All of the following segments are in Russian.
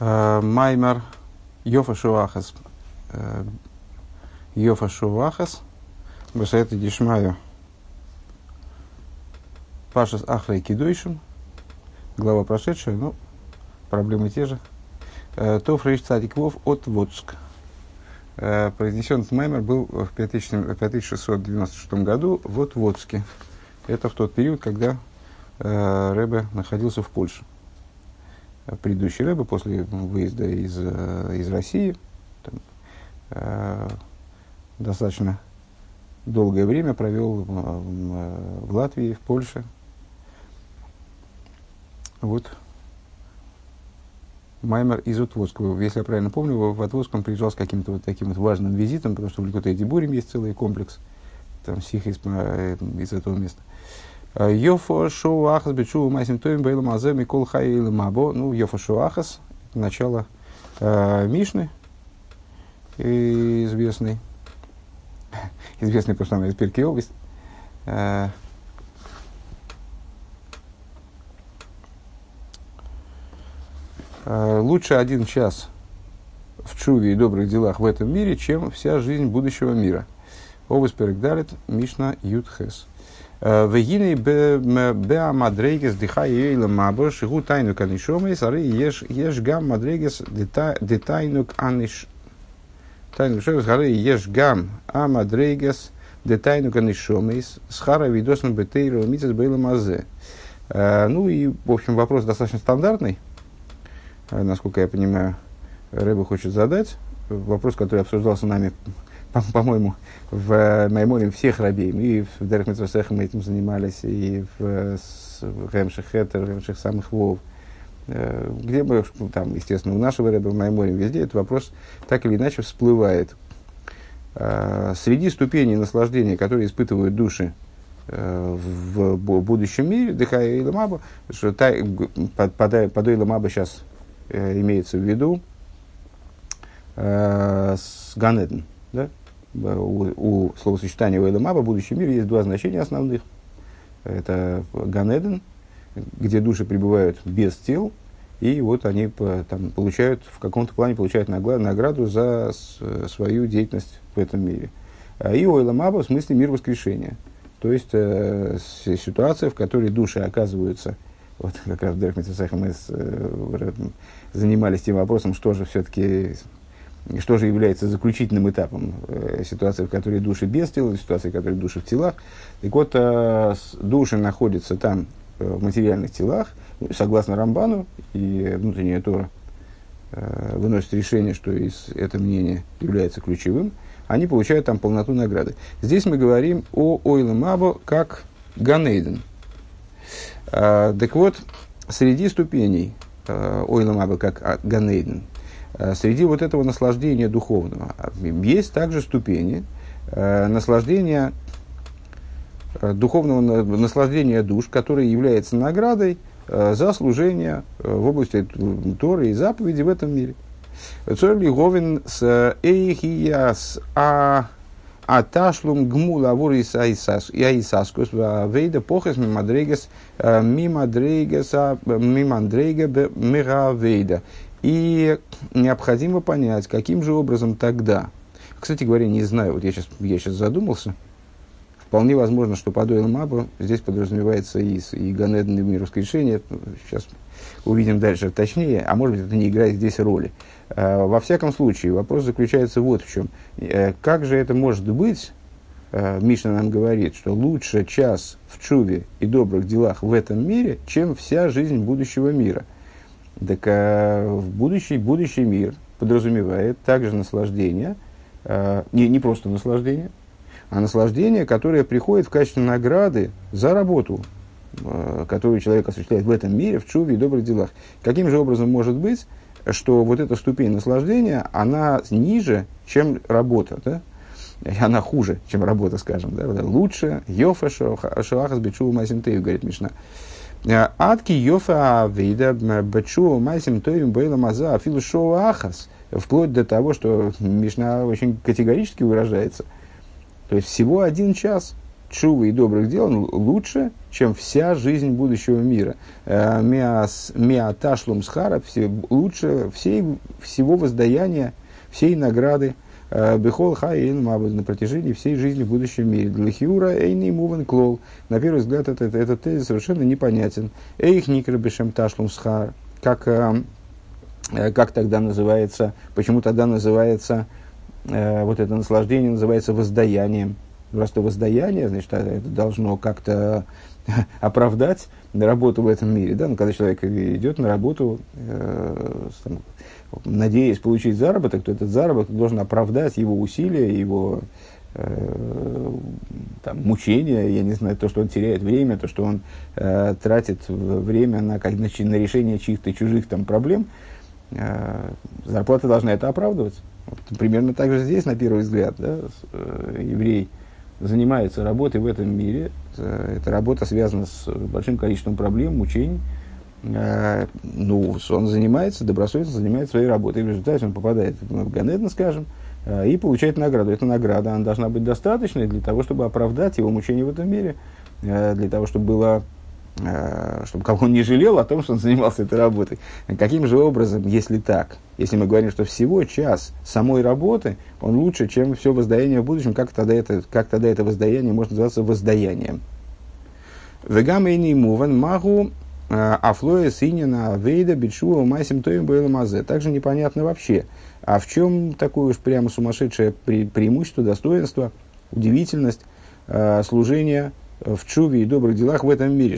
Маймер Йофашуахас. Йофашуахас. Басаэта Дишмаю. Пашас Ахрей Кидуишем. Глава прошедшая, но проблемы те же. Тоф Рейш Цадик Вов от Водск. Произнесен этот маймер был в 5696 году в Отводске. Это в тот период, когда Ребе находился в Польше. Предыдущий Ребе после выезда из России там, достаточно долгое время провел в Латвии, в Польше. Вот маймер из Отводска. Если я правильно помню, в Отводск он приезжал с каким-то вот таким вот важным визитом, потому что в Ликутей-Дибурим есть целый комплекс там сих из этого места. Йофа Шоахас Бечува Масим Тоим Бейлам Азем и Кол Хаил Мабо. Ну, Йофа Шоахас – это начало Мишны, известный, потому что она из Пиркей Овейс. Лучше один час в чуве и добрых делах в этом мире, чем вся жизнь будущего мира. Овес перек далит Мишна Ютхес. Вегиней беа мадрейгес дыхай ейлэ мабо шигу тайнук анишомэй сары ешгам мадрейгес детайнук аниш... Тайнук шомэйс сары ешгам а мадрейгес детайнук анишомэйс схара видосным бетейру митцес бэйлэ мазе. Ну и, в общем, вопрос достаточно стандартный. Насколько я понимаю, Ребе хочет задать вопрос, который обсуждался нами, по-моему, в Майморе всех рабеем. И в Дарех Митцвосех мы этим занимались, и в Гэмших Хетер, Гэмших Самых Вов. Где бы, там, естественно, у нашего Ребе, в Майморе, везде этот вопрос так или иначе всплывает. Среди ступеней наслаждения, которые испытывают души в будущем мире, Дыхай Эйламаба, что под Эйламаба сейчас имеется в виду с Ганеден. Да? У словосочетания Вейламаба в будущем мире есть два значения основных. Это Ганеден, где души пребывают без тел, и вот они там, получают, в каком-то плане получают награду за свою деятельность в этом мире. И Вейламаба в смысле мир воскрешения. То есть ситуация, в которой души оказываются. Вот как раз в Дарех Митцвосех мы занимались тем вопросом, что же все-таки, что же является заключительным этапом ситуации, в которой души без тела, ситуации, в которой души в телах. Так вот, души находятся там в материальных телах, согласно Рамбану, и внутренняя Тора выносит решение, что это мнение является ключевым, они получают там полноту награды. Здесь мы говорим о Ойлемабо как Ганейден. Так вот, среди ступеней Ойлемаба, как Ганейден, среди вот этого наслаждения духовного, есть также ступени наслаждения духовного, наслаждения душ, которое является наградой за служение в области Торы и заповеди в этом мире. Цорли Говин с Эйхияс А... Аташлум гмул аворис аисаскус вейда похес мимадрейгес мимадрейгеса мимадрейга мегавейда. И необходимо понять, каким же образом тогда. Кстати говоря, не знаю, вот я сейчас задумался. Вполне возможно, что под Ойлемабо здесь подразумевается и Ганеден, и мир воскрешения. Сейчас увидим дальше точнее, а может быть, это не играет здесь роли. Во всяком случае, вопрос заключается вот в чем. Как же это может быть, Мишна нам говорит, что лучше час в чуве и добрых делах в этом мире, чем вся жизнь будущего мира. Так будущий мир подразумевает также наслаждение, не просто наслаждение, а наслаждение, которое приходит в качестве награды за работу, которую человек осуществляет в этом мире, в чуве и добрых делах. Каким же образом может быть, что вот эта ступень наслаждения, она ниже, чем работа, да? И она хуже, чем работа, скажем, да? Лучше Йофа Шоахас Бечува Масимтеев, говорит Мишна. Адки Йофа Авейда Бечува Масимтеев Бейла Маза Афилу Шоахас. Вплоть до того, что Мишна очень категорически выражается. То есть всего один час тшувы и добрых дел лучше, чем вся жизнь будущего мира. Миаташлум схара, лучше всего воздаяния, всей награды, бехол хаин мабуд, на протяжении всей жизни в будущем мире. Длахиура эйни мувен клол. На первый взгляд, этот тезис совершенно непонятен. Эйх никр бешем ташлум схар. Как тогда называется, почему тогда называется, вот это наслаждение называется воздаянием. Просто воздаяние, значит, это должно как-то оправдать работу в этом мире. Да? Ну, когда человек идет на работу, надеясь получить заработок, то этот заработок должен оправдать его усилия, его мучения, я не знаю, то, что он теряет время, то, что он тратит время на решение чьих-то чужих там проблем. Зарплата должна это оправдывать. Вот, примерно так же здесь, на первый взгляд, да, еврей занимается работой в этом мире. Эта работа связана с большим количеством проблем, мучений. Ну, он занимается, добросовестно занимается своей работой. И в результате он попадает в Ганеден, скажем, и получает награду. Эта награда, она должна быть достаточной для того, чтобы оправдать его мучения в этом мире, для того, чтобы он не жалел о том, что он занимался этой работой. Каким же образом, если так? Если мы говорим, что всего час самой работы, он лучше, чем все воздаяние в будущем, как тогда это воздаяние может называться воздаянием? Вегамейни муван магу афлоя синина вейда бичува масим тоим бэламазе. Также непонятно вообще, а в чем такое уж прямо сумасшедшее преимущество, достоинство, удивительность служения в чуве и добрых делах в этом мире.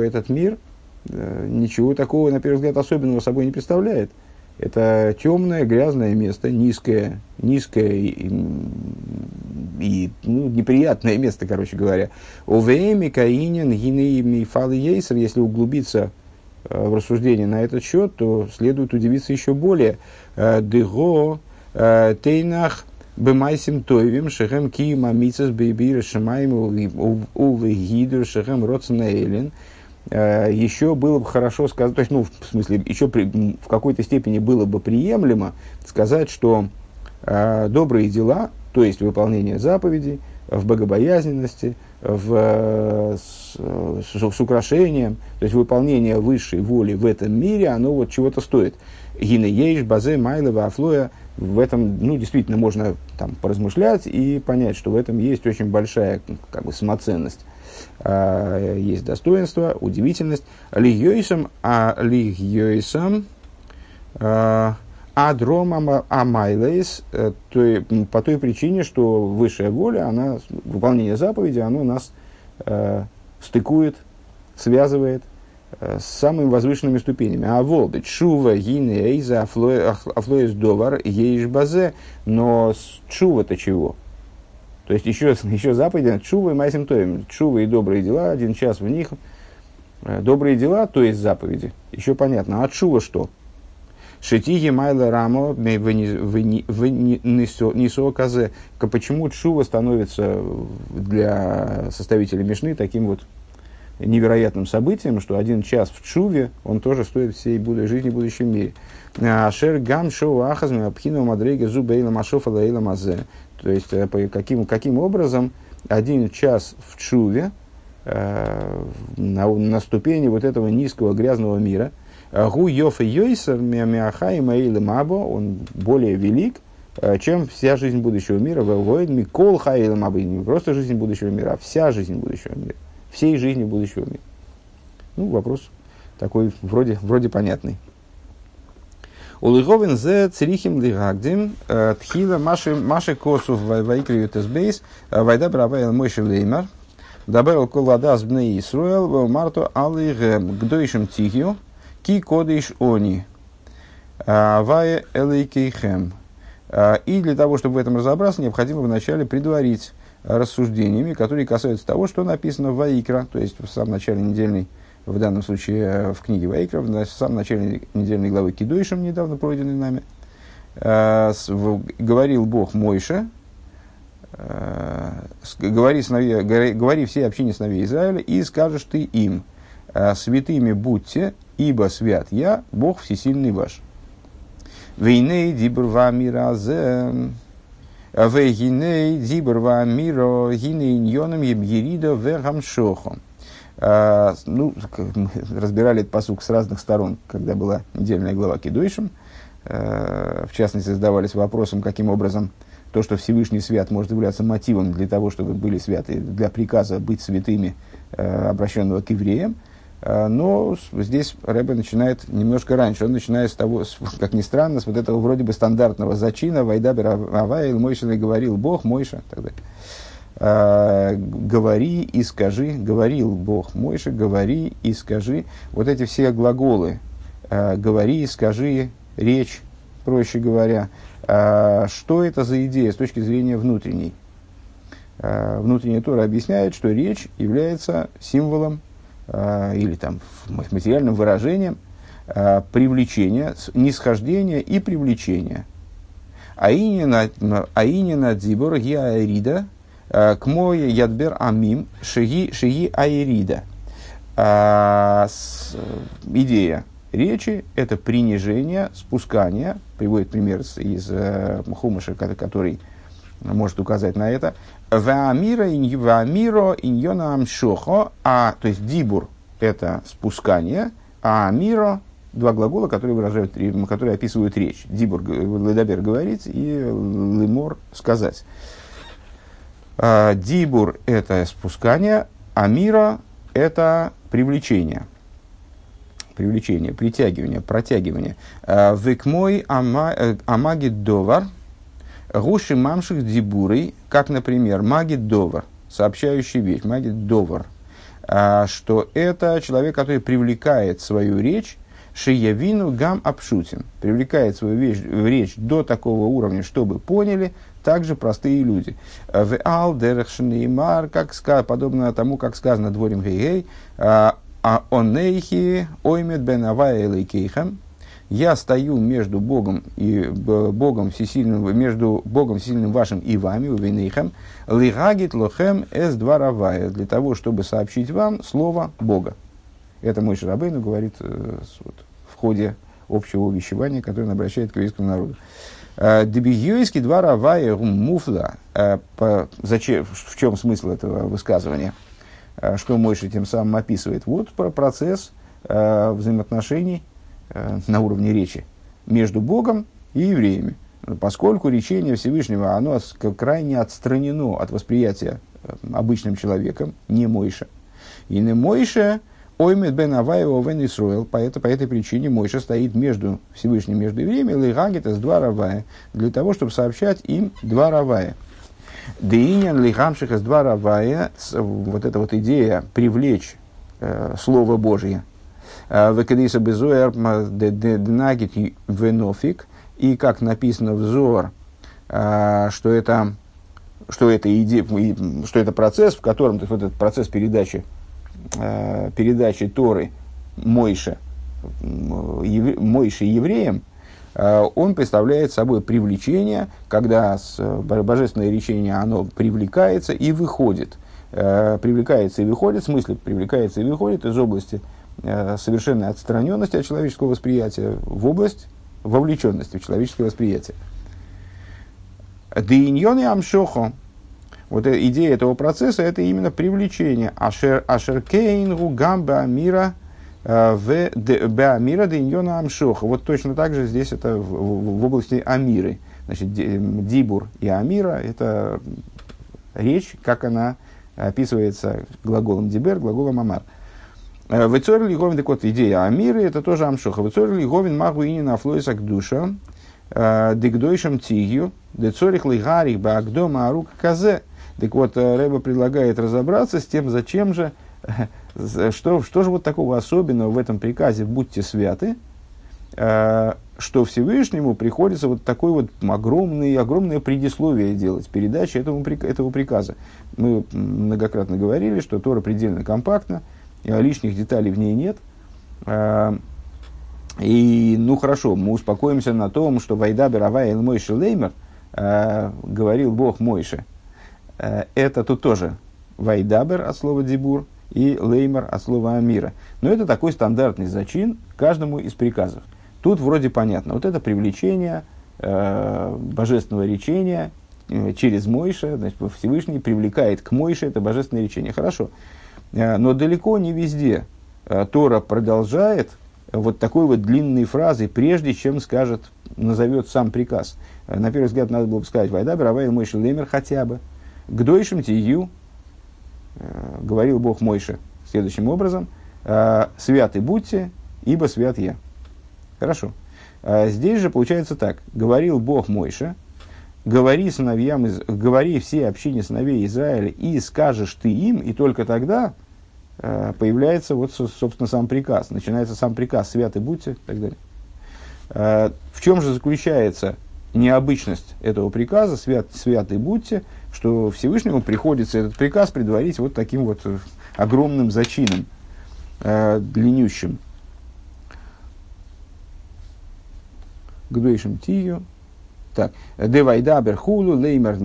Этот мир ничего такого, на первый взгляд, особенного собой не представляет. Это темное, грязное место, низкое и неприятное место, короче говоря. Если углубиться в рассуждение на этот счет, то следует удивиться еще более. Дего тейнах бемайсим тойвим шехем кима мицас бейбир шемаим увы гидр шехем роцнейлин. Еще было бы хорошо сказать, то есть, в какой-то степени было бы приемлемо сказать, что добрые дела, то есть выполнение заповедей, в богобоязненности, с украшением, то есть выполнение высшей воли в этом мире, оно вот чего-то стоит. Гинееш, базе, майлова, афлоя. В этом, действительно, можно там поразмышлять и понять, что в этом есть очень большая самоценность. Есть достоинство, удивительность. Лигьёйсам адром амайлэйс. По той причине, что высшая воля, она, выполнение заповеди, оно нас стыкует, связывает с самыми возвышенными ступенями. А волбит шува гине эйза афлоис довар еиш базе. Но шува-то чего? То есть еще заповеди шува и майсим тоем. Шува и добрые дела, один час в них. Добрые дела, то есть заповеди. Еще понятно. А шува что? Шетиги майла рамо внесо казе. Почему шува становится для составителя Мишны таким вот невероятным событием, что один час в тшуве, он тоже стоит всей жизни в будущем мире. Ашер гам шоу ахазми апхину мадрейга зуба эйла машофа лаэйла мазе. То есть, каким образом один час в тшуве на ступени вот этого низкого грязного мира, гу йоф и йойсер мяхай маэйла мабо, он более велик, чем вся жизнь будущего мира. Вэлгоид микол хаэйла мабо, не просто жизнь будущего мира, а вся жизнь будущего мира. Всей жизни будущего мира. Вопрос такой вроде понятный. Улыговин зе црихим лигагдим тхила маши косов вайкриют эсбейс вайда бравайл мойши леймар дабэрл коладас бней исруэл вэу марто алыгэм гдойшим тихью ки кодыш они вае элэйкейхэм. И для того, чтобы в этом разобраться, необходимо вначале предварить рассуждениями, которые касаются того, что написано в Ваикра, то есть в самом начале недельной, в данном случае в книге Ваикра, в самом начале недельной главы Кидойшем, недавно пройденной нами, говорил Бог Мойше, говори всей общине сыновей Израиля, и скажешь ты им: святыми будьте, ибо свят я, Бог всесильный ваш. Вейней дибрва мира зэ. Вейней дибрва мира гинейньоном ебгирида вэгамшохом. Ну, мы разбирали этот пасук с разных сторон, когда была недельная глава Кидушим. В частности, задавались вопросом, каким образом то, что Всевышний свят, может являться мотивом для того, чтобы были святы, для приказа быть святыми, обращенного к евреям. Но здесь Ребе начинает немножко раньше. Он начинает с того, как ни странно, с вот этого вроде бы стандартного зачина. «Вайдабер Аваил, Мойшин говорил Бог, Мойша». Так далее. «Говори и скажи», «говорил Бог Мойша», «говори и скажи». Вот эти все глаголы «говори», «скажи», «речь», проще говоря, что это за идея с точки зрения внутренней? Внутренняя Тора объясняет, что речь является символом или там, материальным выражением привлечения, нисхождения и привлечения. «Аинина дзибор гиаэрида». Кмоя ядбер амим шиги аирида. Идея речи – это принижение, спускание. Приводит пример из Хумаша, который может указать на это. Ваамира иньона амшохо. То есть дибур – это спускание, а амиро – два глагола, которые описывают речь. Дибур – ледабер говорить и лемор – сказать. Дибур – это спускание, амира – это привлечение. Привлечение, притягивание, протягивание. Векмой амагид довар, гуши мамших дибурой, как, например, магид довар, сообщающий вещь, магид довар, что это человек, который привлекает свою речь, шиявину гам апшутин, привлекает свою речь до такого уровня, чтобы поняли, также простые люди. В алдерхшнеймар, подобно тому, как сказано дворим гейгей, онейхи оймет бен авайлей кейхам. Я стою между Богом и Богом всесильным, между Богом всесильным вашим и вами, увинейхам, лигагит лохем эс дваравая, для того, чтобы сообщить вам слово Бога. Это Моше Рабейну говорит в ходе общего увещевания, которое он обращает к еврейскому народу. Дебигиойский два равая муфла. В чем смысл этого высказывания? Что Мойша тем самым описывает? Вот про процесс взаимоотношений на уровне речи между Богом и евреями. Поскольку речение Всевышнего, оно крайне отстранено от восприятия обычным человеком, не Мойша. И не Мойша оймет бен аваева вен Исруэл, по этой причине Мойша стоит между Всевышним, между евреями, лигагит из два равая, для того, чтобы сообщать им два равая. Деинян лигамших из два равая, вот эта вот идея привлечь Слово Божье. Векадиса безуэр днагит венофик, и как написано в Зоар, что это идея, что это процесс, в котором вот этот процесс передачи Торы Мойше евреям, он представляет собой привлечение, когда божественное речение, оно привлекается и выходит. Привлекается и выходит, в смысле привлекается и выходит из области совершенной отстраненности от человеческого восприятия в область вовлеченности в человеческое восприятие. Деиньон и амшохо. Вот идея этого процесса – это именно привлечение. Ашеркейнгу гамба амира в беамира деньона амшоха. Вот точно так же здесь это в области амиры. Значит, дибур и амира – это речь, как она описывается глаголом дибер, глаголом амар. Вецорли говин, так вот, идея амиры – это тоже амшоха. Вецорли говин магу инин афлойсак душа дегдойшем тигью децорих лигарих багдома арук казе. Так вот, Ребе предлагает разобраться с тем, зачем же, что же вот такого особенного в этом приказе «Будьте святы», что Всевышнему приходится вот такое вот огромное предисловие делать, передача этого приказа. Мы многократно говорили, что Тора предельно компактна, лишних деталей в ней нет. И, ну хорошо, мы успокоимся на том, что «Вайдабер авайл Мойше леймер», говорил Бог Мойше. Это тут тоже «вайдабер» от слова «дибур» и «леймер» от слова «амира». Но это такой стандартный зачин каждому из приказов. Тут вроде понятно. Вот это привлечение божественного речения через Мойше. Значит, Всевышний привлекает к Мойше это божественное речение. Хорошо. Но далеко не везде Тора продолжает вот такой вот длинной фразой, прежде чем скажет, назовет сам приказ. На первый взгляд, надо было бы сказать «Вайдабер, Авай, Мойше, Леймер» хотя бы. «К дойшим тию», говорил Бог Мойше следующим образом, «святы будьте, ибо свят я». Хорошо. Здесь же получается так. «Говорил Бог Мойше, говори всей общине сыновей Израиля, и скажешь ты им», и только тогда появляется, вот, собственно, сам приказ. Начинается сам приказ «святы будьте» и так далее. В чем же заключается необычность этого приказа «святы будьте», что Всевышнему приходится этот приказ предварить вот таким вот огромным зачином, длиннющим. Гдойшим тию. Так. Девайдабер хулу леймар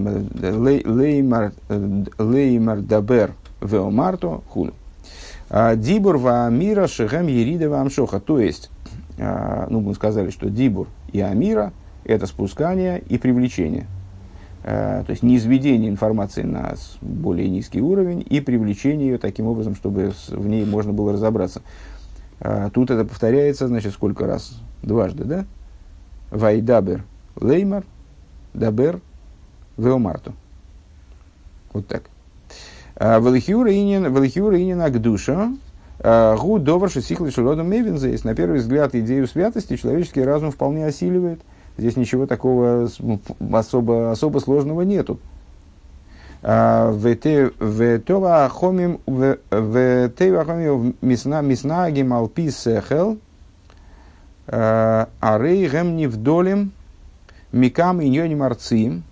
дабер веомарто хулу. Дибур ва амира шехем ерида ва амшоха. То есть, ну, мы сказали, что дибур и амира – это спускание и привлечение. То есть, низведение информации на более низкий уровень и привлечение ее таким образом, чтобы в ней можно было разобраться. Тут это повторяется, значит, сколько раз? Дважды, да? Вайдабер леймар дабер веомарту. Вот так. Велихиур инин агдуша гу доварши сихлы шелодом мевинзе. Есть, на первый взгляд, идею святости человеческий разум вполне осиливает. Здесь ничего такого особо сложного нету. Ветева хомим мисна гималпи сехел. Арейгем невдолим микам и ньоним арциим.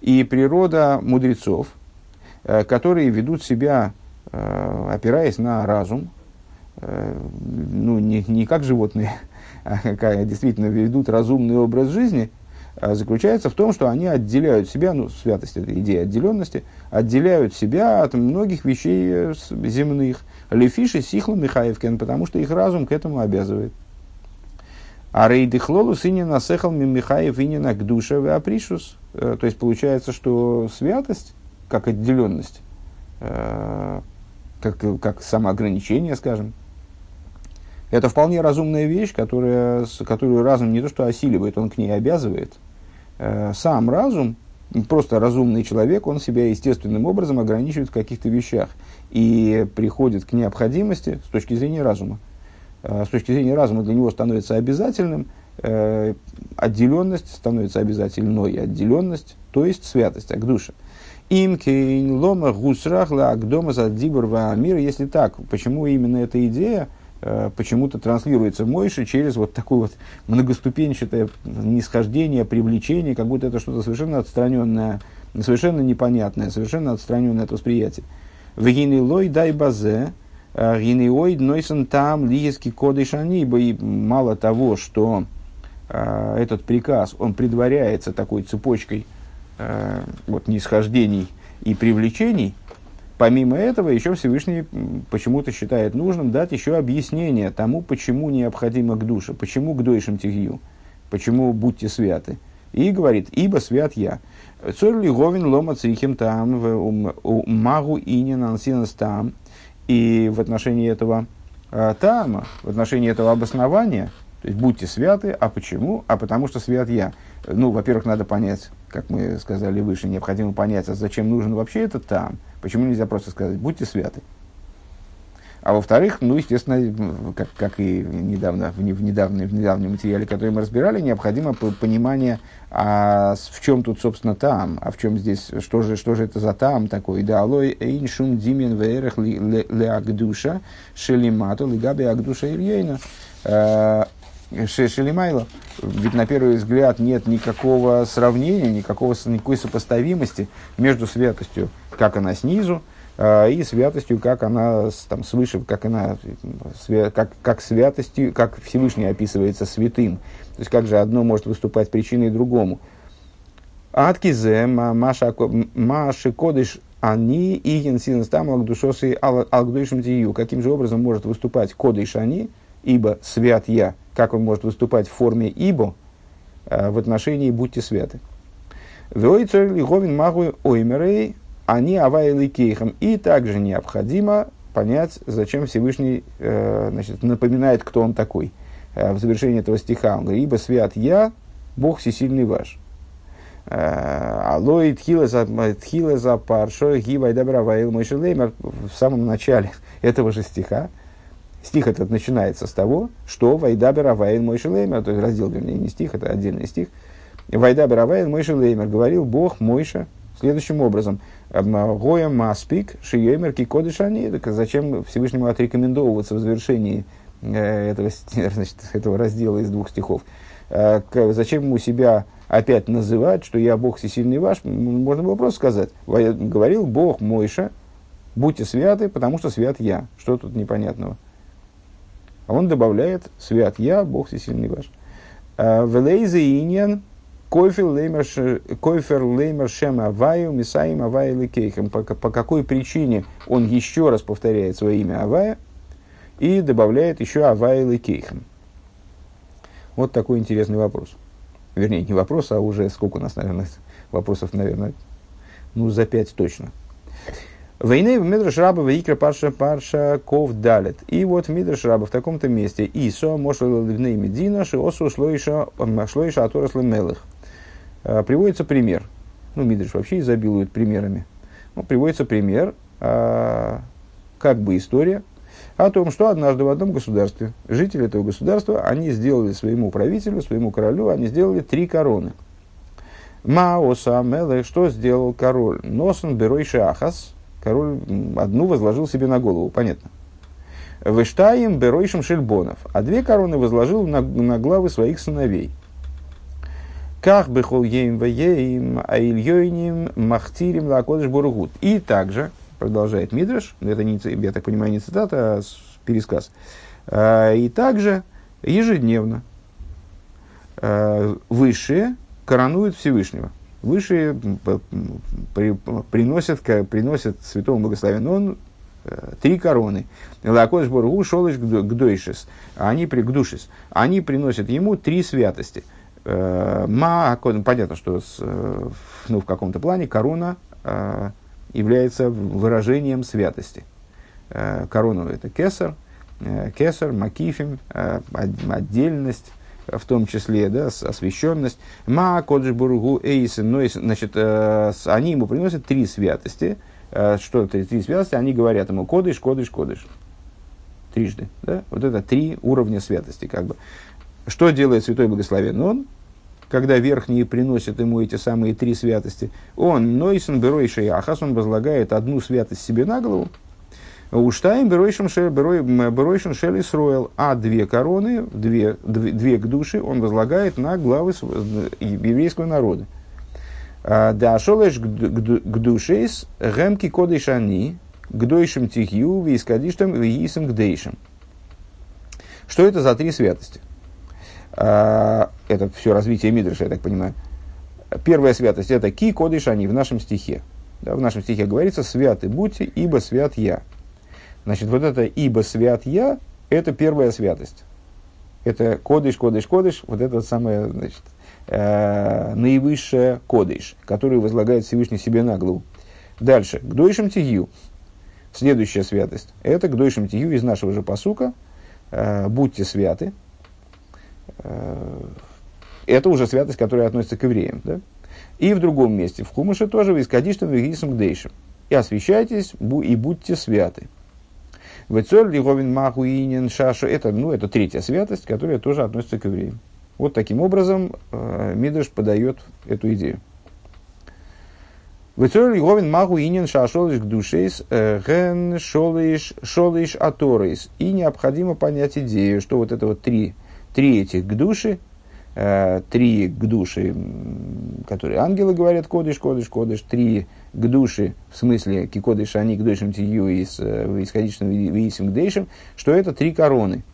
И природа мудрецов, которые ведут себя, опираясь на разум, ну, не как животные, а действительно ведут разумный образ жизни, заключается в том, что они отделяют себя, ну, святость – это идея отделенности, отделяют себя от многих вещей земных. Лефиши сихлу михаевкен, потому что их разум к этому обязывает. А рейдихлолус инина сехал мимихаев инина гдуша ве апришус. То есть, получается, что святость, как отделенность, как самоограничение, скажем, это вполне разумная вещь, которую разум не то что осиливает, он к ней обязывает. Сам разум, просто разумный человек, он себя естественным образом ограничивает в каких-то вещах и приходит к необходимости с точки зрения разума. С точки зрения разума для него становится обязательным, отделенность становится обязательной, отделенность, то есть святость, агдуша. Имкейн лома гусрахла агдома заддибур ваамир. Если так, почему именно эта идея почему-то транслируется в Мойше через вот такое вот многоступенчатое нисхождение, привлечение, как будто это что-то совершенно отстраненное, совершенно непонятное, совершенно отстраненное от восприятия. Вегини лой дай базе. И мало того, что этот приказ, он предваряется такой цепочкой вот, нисхождений и привлечений, помимо этого, еще Всевышний почему-то считает нужным дать еще объяснение тому, почему необходимо к душе, почему к дойшим тигью, почему будьте святы. И говорит, ибо свят я. Цорли говин лома црихим там, магу инин ансинас там. И в отношении этого таама, в отношении этого обоснования, то есть будьте святы, а почему? А потому что свят я. Ну, во-первых, надо понять, как мы сказали выше, необходимо понять, а зачем нужен вообще этот таам, почему нельзя просто сказать будьте святы. А во-вторых, ну, естественно, как и недавно, в недавнем материале, который мы разбирали, необходимо понимание, а в чем тут, собственно, таам, а в чем здесь, что же это за таам такой. Да, алой эйн шум димен вэрех леагдуша шелимато легаби агдуша ильейна шелимайло. Ведь на первый взгляд нет никакого сравнения, никакой сопоставимости между святостью, как она снизу, и святостью, как она там свыше, как святостью, как Всевышний описывается святым. То есть, как же одно может выступать причиной другому. Аткизе, Маши Кодыш, Ани, Игин, Синстам, Алгдушосы, Алгдушим Дию. Каким же образом может выступать Кодыш Ани, ибо свят я, как он может выступать в форме «ибо» в отношении «будьте святы». И также необходимо понять, зачем Всевышний, значит, напоминает, кто он такой. В завершении этого стиха он говорит: «Ибо свят я, Бог всесильный ваш». Алой тхила за паршо гивай добра ваил мойшелеймер. В самом начале этого же стиха, стих этот начинается с того, что «Вайдабера ваил мойшелеймер», то есть раздел, вернее, не стих, это отдельный стих. «Вайдабер ваил мойшелеймер», говорил Бог Мойша следующим образом: «Гоя маспик шиёймер кикодышани». Зачем Всевышнему отрекомендовываться в завершении этого, значит, этого раздела из двух стихов? Зачем ему себя опять называть, что «я Бог всесильный ваш»? Можно было просто сказать: говорил Бог Мойша, будьте святы, потому что свят я. Что тут непонятного? А он добавляет: свят я, Бог всесильный ваш. Велейзеинен койфер леймер шем аваю мисаим авая лекейхем. По какой причине он еще раз повторяет свое имя Авая и добавляет еще авая лекейхем? Вот такой интересный вопрос. Вернее, не вопрос, а уже сколько у нас, наверное, вопросов, наверное, ну, за 5 точно. «Войны в Мидраш Раба вейкра парша парша ков далет». И вот в Мидраш Раба в таком-то месте. «Исо мошла левней медина шиосу шлоиша аторос лемелых». Приводится пример. Ну, Мидраш вообще изобилует примерами. Ну, приводится пример, как бы история, о том, что однажды в одном государстве жители этого государства, они сделали своему правителю, своему королю, они сделали 3 короны. Маоса мелэ, что сделал король? Носан берой шахас, король одну возложил себе на голову, понятно. Вештаем берой шельбонов, а 2 короны возложил на главы своих сыновей. Ках бехол еим вееим, а ильёйним махтирим лакодыш бургут. И также продолжает Мидраш, но это, не, я так понимаю, не цитата, а пересказ. И также ежедневно высшие коронуют Всевышнего. Высшие приносят святому благословенному он 3 короны. Лакодыш Боргу шолыш гдойшис. Они пригдушис. Они приносят ему 3 святости. Понятно, что ну, в каком-то плане корона является выражением святости. Корону — это кесар, макифим, отдельность, в том числе, да, освященность. Ма кодж бургу эйсен, но значит, они ему приносят 3 святости. Что 3 святости? Они говорят ему кодыш, кодыш, кодыш. Трижды. Да? Вот это 3 уровня святости, как бы. Что делает святой благословен он, когда верхние приносят ему эти самые 3 святости? Он, нойсен беройшей ахас, он возлагает одну святость себе на голову. Уштайм беройшен шель Исроэл, а 2 короны, 2 к душе он возлагает на главы еврейского народа. Да, шолэш к душейс гэмки кодышани, к дойшим тихью, вискадиштам, виисам к дейшим. Что это за 3 святости? Это все развитие Мидраша, я так понимаю. Первая святость — это «ки кодыш они» в нашем стихе. Да, в нашем стихе говорится: «Святы будьте, ибо свят я». Значит, вот это «ибо свят я» — это первая святость. Это кодыш, кодыш, кодыш, вот это самое, значит, наивысшее кодыш, которое возлагает Всевышний себе на голову. Дальше, «гдойшим тигью». Следующая святость — это «гдойшим тигью» из нашего же пасука, «будьте святы». Это уже святость, которая относится к евреям. Да? И в другом месте, в Хумаше тоже, «Вискадиштам вегисам гдейшим». «И освящайтесь, и будьте святы». «Вецоль лиговин махуинин шашу». Это, ну, это 3-я святость, которая тоже относится к евреям. Вот таким образом Мидраш подает эту идею. «Вецоль лиговин махуинин шашолыш гдушейс ген шолыш аторейс». И необходимо понять идею, что вот это вот 3 этих к душе, 3 к душе, которые ангелы говорят кодыш, кодыш, кодыш, 3 к душе, в смысле кикодыш они, кдойшим тию из исходичным висим кдейшим, что это 3 короны.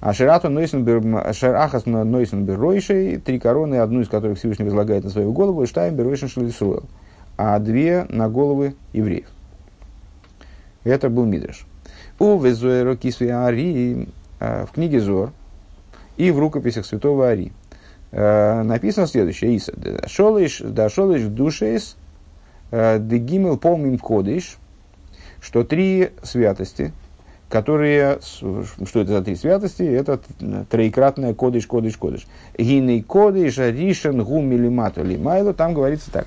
А шарату шарахас нойсен беройшей, 3 короны, одну из которых Всевышний возлагает на свою голову, и штайм беройшен шалисуэл, а 2 на головы евреев. Это был Мидраш. У везуэро кисвиари, в книге Зор и в рукописях святого Ари. Написано следующее. «Дашолыш в душейс дегимел полмим кодыш», что три святости, которые, что это за три святости, это троекратная кодыш, кодыш, кодыш. «Гиней кодыш ришен гум милимату лимайло», там говорится так.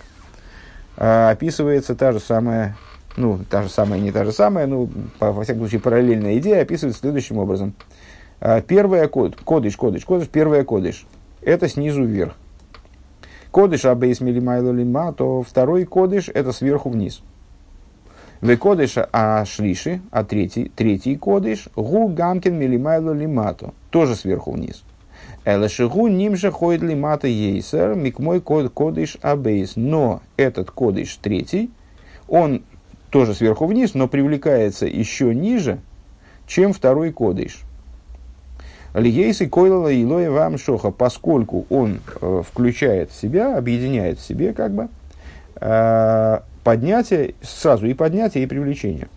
Описывается та же самая, ну, та же самая, не та же самая, ну, во всяком случае, параллельная идея описывается следующим образом. Первая кодыш, кодыш, кодыш, первая кодыш. Это снизу вверх. Кодыш абейс милимайло лима, то второй кодыш это сверху вниз. Ве кодыша ашлиши, а третий кодыш, гу гамкин милимайло лимато, тоже сверху вниз. Элэшигу нимше ходит лимата ейсер, микмой кодыш абейс. Но этот кодыш третий, он тоже сверху вниз, но привлекается еще ниже, чем второй кодыш. Льейсы койлала илоя вам шоха, поскольку он включает в себя, объединяет в себе как бы поднятие, сразу и поднятие, и привлечение.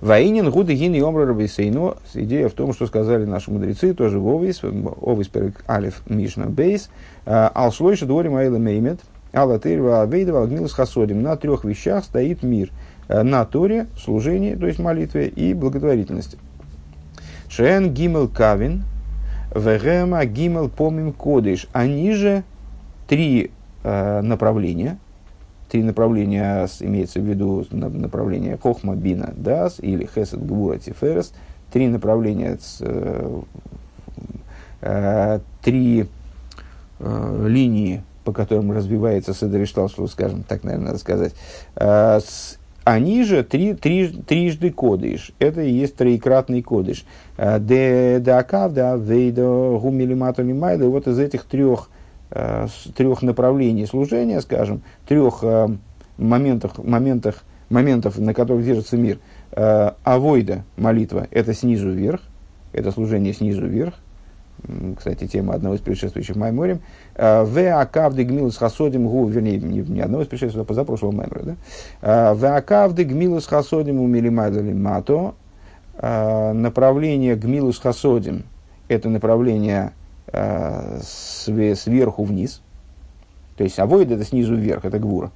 Ваинин гуды гин и омра рабисейно. Идея в том, что сказали наши мудрецы, тоже в овис перек алиф мишна бейс. Алшлойша дворим айла меймет, алатырва авейдава агнилас хасодим. На трех вещах стоит мир. На Торе, служении, то есть молитве, и благотворительности. Шен гимел кавин, вегема гимел помим кодыш. Они же три направления. Три направления, имеется в виду направление хохма, бина, дас, или хесед, гвура, тиферес. Три направления, три линии, по которым развивается седриштал, что, скажем, так, наверное, надо сказать. Они же трижды кодыш. Это и есть троекратный кодыш. Дакавда, вейда, гумилимату лимайда. Вот из этих трех направлений служения, скажем, трех моментов, на которых держится мир. Авойда, молитва, это снизу вверх. Это служение снизу вверх. Кстати, тема одного из предшествующих майморим. «Веакавды гмилус хасодим гу», вернее, не одного из предшествующих, а позапрошлого маймора, да? «Веакавды гмилус хасодим у милимайда лимато». Направление гмилус хасодим – это направление сверху вниз. То есть, авойд – это снизу вверх, это гвура.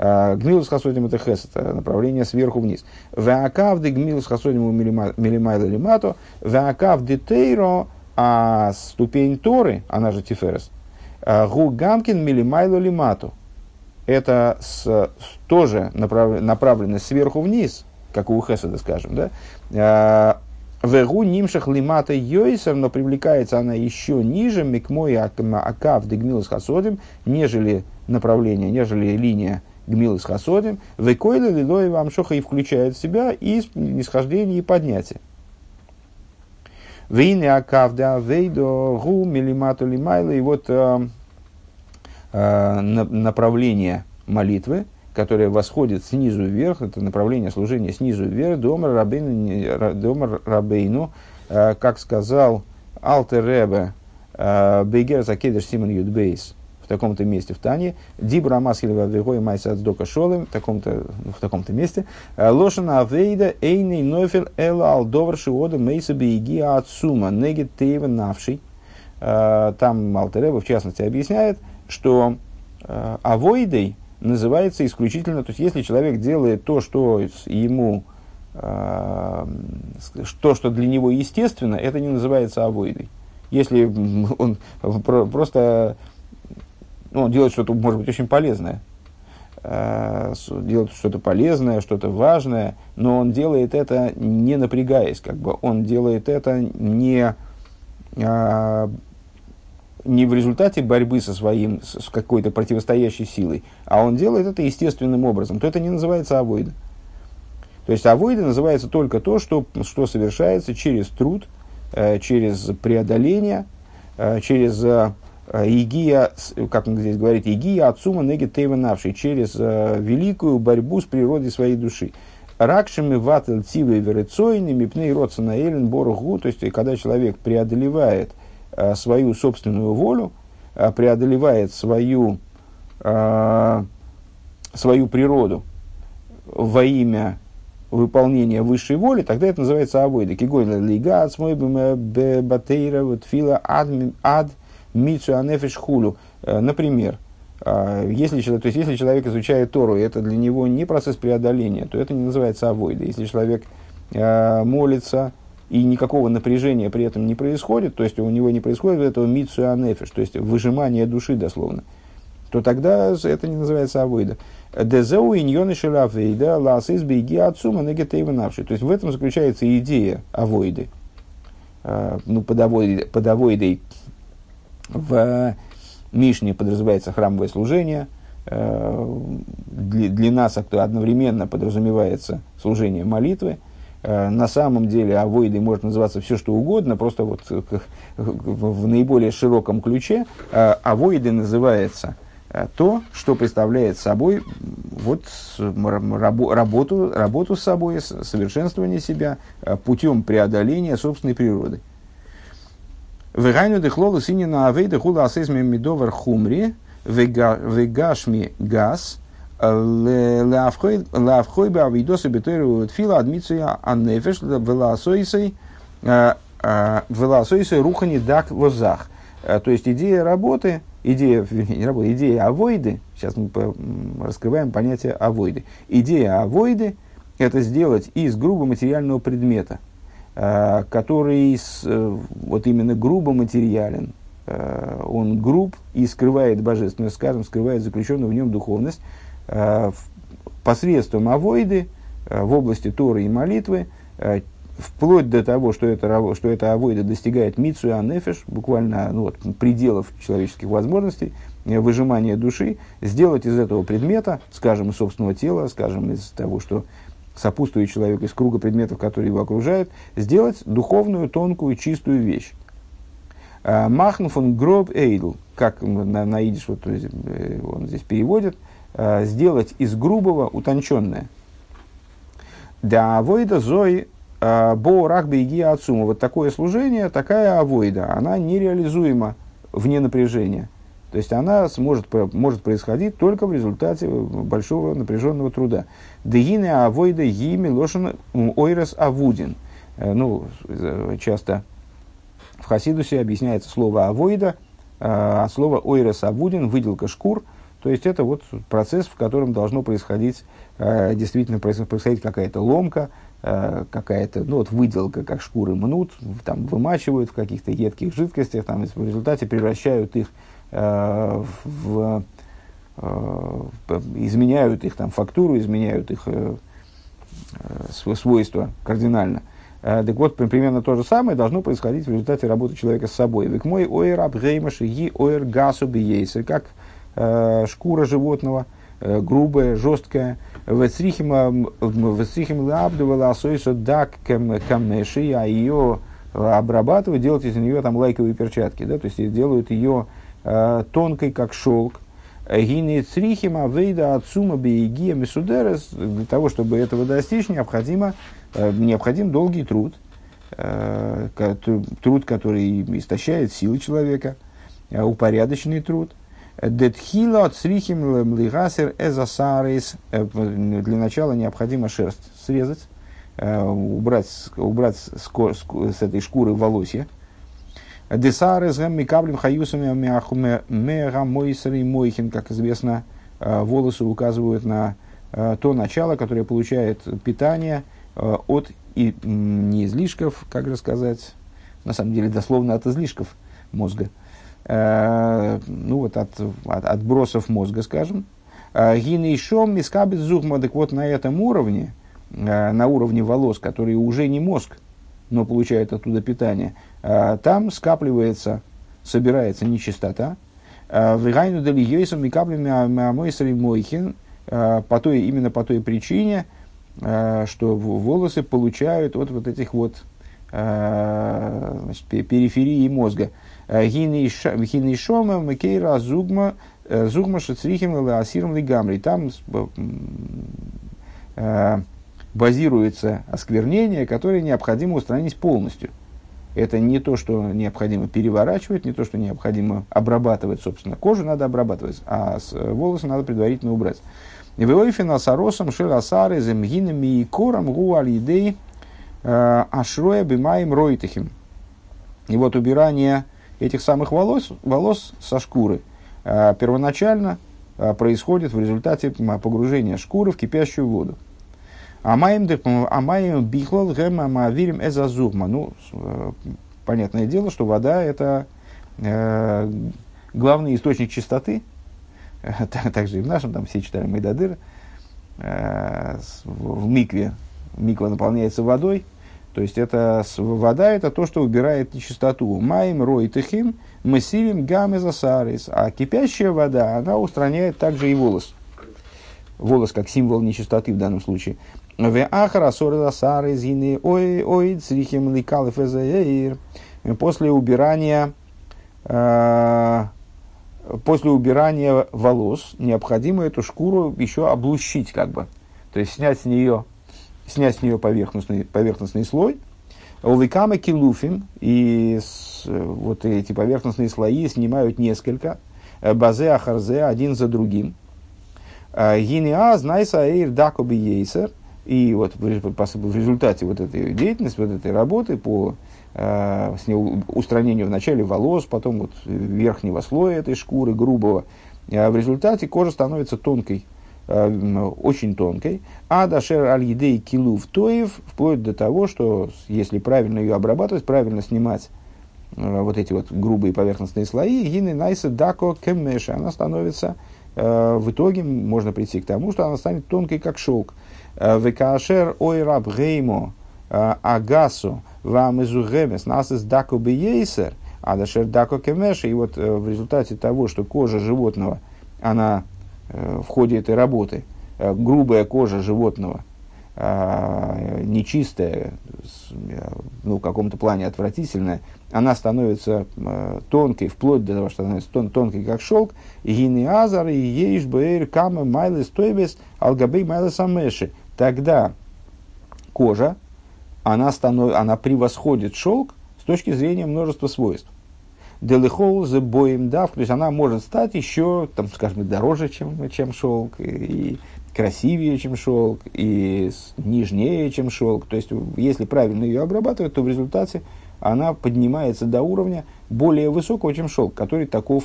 Да? Гмилус хасодим – это хес, это направление сверху вниз. «Веакавды гмилус хасодим у милимайда лимато». «Веакавды тейро». А ступень Торы, она же Тиферес, Гу Гамкин Милимайло Лимату, это тоже направлено сверху вниз, как у Хеседа, скажем, да? Вегу Нимшах Лимата Йойсер, но привлекается она еще ниже, Микмой Акав Дегмилос Хасодим, нежели направление, нежели линия Гмилос Хасодим, Векойла Лилоева Амшоха и включает в себя и нисхождение, и поднятие. Вейне акавда вейдо гу милимату лимайло. И вот направление молитвы, которое восходит снизу вверх, это направление служения снизу вверх, домар рабейну, как сказал Алтер Ребе, бейгер закедеш симон юдбейс, в таком-то месте в Тане, дибра масхилева вегой майса отдока шолем, в таком-то месте, лошана авейда эйней нофель эла алдовар шиода мейса бейгиа ацума негет тейва навший. Там Алтер Ребе, в частности, объясняет, что авойдой называется исключительно, то есть, если человек делает то, что ему, то, что для него естественно, это не называется авойдой. Если он просто... Ну, делать что-то, может быть, очень полезное. Делать что-то полезное, что-то важное, но он делает это не напрягаясь, как бы. Он делает это не в результате борьбы со своим, с какой-то противостоящей силой, а он делает это естественным образом, то это не называется авойда. То есть авойда называется только то, что совершается через труд, через преодоление, через... Игия, как он здесь говорит, игия отцума неги тейва навши, через великую борьбу с природой своей души. Ракшими вател тивы верецойными пней родца на элен боргу, то есть когда человек преодолевает свою собственную волю, преодолевает свою природу во имя выполнения высшей воли, тогда это называется авойда. Кигойна лига, смойбима батейра, тфила ад мицу анефиш хулю. Например, если человек, то есть если человек изучает Тору, и это для него не процесс преодоления, то это не называется авойда. Если человек молится и никакого напряжения при этом не происходит, то есть у него не происходит этого мицу анефиш, то есть выжимание души дословно, то тогда это не называется авойда. Дезеу иньоны шелавейда ласы сбеги отцума негетейва навши. То есть в этом заключается идея авойды. Ну, под авойдой в Мишне подразумевается храмовое служение. Для нас одновременно подразумевается служение молитвы. На самом деле авойдой может называться все, что угодно, просто вот в наиболее широком ключе авойдой называется то, что представляет собой вот, работу с собой, совершенствование себя путем преодоления собственной природы. Вегайну дехлолу синина авейда хула асэзми медовар хумри вегашми газ лавхой ба авидосы бетеру фила адмиция аннефеш веласойсой рухани дак возах. То есть идея работы... Идея авойды, сейчас мы раскрываем понятие авойды. Идея авойды – это сделать из грубо материального предмета, который вот именно грубо материален, он груб и скрывает божественность, скажем, скрывает заключенную в нем духовность. Посредством авойды в области Торы и молитвы, вплоть до того, что это авойда достигает мицу и анефиш, буквально пределов человеческих возможностей, выжимания души, сделать из этого предмета, скажем, из собственного тела, скажем, из того, что сопутствует человеку, из круга предметов, которые его окружают, сделать духовную, тонкую, чистую вещь. Махн фон гроб эйдл, как на идиш, вот, он здесь переводит, сделать из грубого утонченное. Да, авойда зои Бо рак бейги ацума. Вот такое служение, такая авойда, она нереализуема вне напряжения. То есть она может происходить только в результате большого напряженного труда. Дегине авойда ги милошин ойрес авудин. Ну, часто в Хасидусе объясняется слово авойда от слова ойрес авудин, выделка шкур. То есть это вот процесс, в котором должно происходить, действительно происходить какая-то ломка, какая-то, выделка, как шкуры мнут, там вымачивают в каких-то едких жидкостях, там в результате превращают их, изменяют их там фактуру, изменяют их свойства кардинально. Так вот, примерно то же самое должно происходить в результате работы человека с собой. Век мой ойр абгеймаш и ойр гасу бейейс, как шкура животного, грубая, жесткая. Вецрихим лабдувала асойсо дак камеши, а ее обрабатывают, делают из нее там лайковые перчатки, да, то есть делают ее тонкой, как шелк. Гинецрихим авейда ацума бейгия мисудерес. Для того, чтобы этого достичь, необходим долгий труд, труд, который истощает силы человека, упорядоченный труд. Для начала необходимо шерсть срезать, убрать с этой шкуры волосья. Как известно, волосы указывают на то начало, которое получает питание от не излишков, как же сказать, на самом деле дословно от излишков мозга. От отбросов мозга, скажем. Гинейшом мискабит зухма, так вот на этом уровне, на уровне волос, который уже не мозг, но получает оттуда питание, там скапливается, собирается нечистота. Вигайну далиёйсом микаплями амойсари мойхин, именно по той причине, что волосы получают от вот этих вот периферии мозга. Гинейшома макейра зугма шацрихим лаасиром лигамри. Там базируется осквернение, которое необходимо устранить полностью. Это не то, что необходимо переворачивать, не то, что необходимо обрабатывать, собственно. Кожу надо обрабатывать, а волосы надо предварительно убрать. «Веоифен асаросом шеласары земгинами и кором гуалидей ашроя бимаем ройтахим». И вот убирание этих самых волос со шкуры первоначально происходит в результате погружения шкуры в кипящую воду. Амаем бихлал гэм амавирим эзазугма. Ну, понятное дело, что вода – это главный источник чистоты. Также и в нашем, там все читали Мейдадыр. В микве миква наполняется водой. То есть, это, вода – это то, что убирает нечистоту. Маем ройтехим масилим гам эзасарис. А кипящая вода, она устраняет также и волос. Волос как символ нечистоты в данном случае. После убирания волос необходимо эту шкуру еще облущить, как бы. То есть снять с нее поверхностный слой. Улыкама килуфим, и вот эти поверхностные слои снимают несколько. Базе ахарзе, один за другим. Гинеа, знайса, эйр, дакоби, ейсер. И вот в результате вот этой деятельности, вот этой работы по устранению вначале волос, потом вот верхнего слоя этой шкуры грубого, в результате кожа становится тонкой, очень тонкой. Адашер аль-едей килув тоев, вплоть до того, что если правильно ее обрабатывать, правильно снимать вот эти вот грубые поверхностные слои, гины найса дако кеммеш, она становится... В итоге можно прийти к тому, что она станет тонкой, как шелк. «Векаашер ойраб геймо агасу вам изугемес нас из дако бейсер, адашер дако кемеш». И вот в результате того, что кожа животного, она в ходе этой работы, грубая кожа животного, нечистая, ну, в каком-то плане отвратительная, она становится тонкой, вплоть до того, что она становится тонкой, как шелк. Гинеазар и еиш бэйр камэ майлэс тойбэс алгабэй майлэс амэши. Тогда кожа, она превосходит шелк с точки зрения множества свойств. Делэхол зэ боим дав, то есть она может стать еще, там, скажем, дороже, чем шелк, и красивее, чем шелк, и нежнее, чем шелк. То есть, если правильно ее обрабатывать, то в результате она поднимается до уровня более высокого, чем шелк, который таков,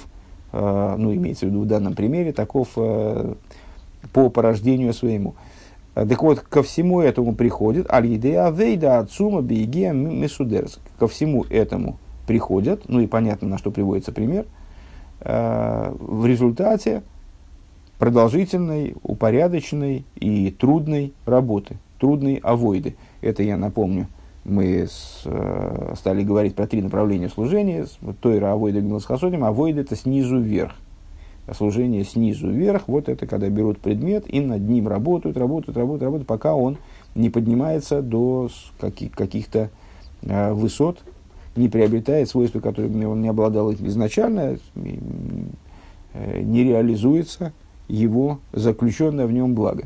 ну, имеется в виду в данном примере, таков по порождению своему. Так вот, ко всему этому приходит аль-идея вейда отцума бейгия мисудерс. Ко всему этому приходят, ну и понятно, на что приводится пример, в результате продолжительной, упорядоченной и трудной работы, трудной авойды. Это, я напомню, мы стали говорить про три направления служения. Тойра, авойда, гмилас хасодим. Авойда – это снизу вверх. Служение снизу вверх – вот это когда берут предмет и над ним работают, пока он не поднимается до каких-то высот, не приобретает свойства, которыми он не обладал изначально, не реализуется его заключенное в нем благо.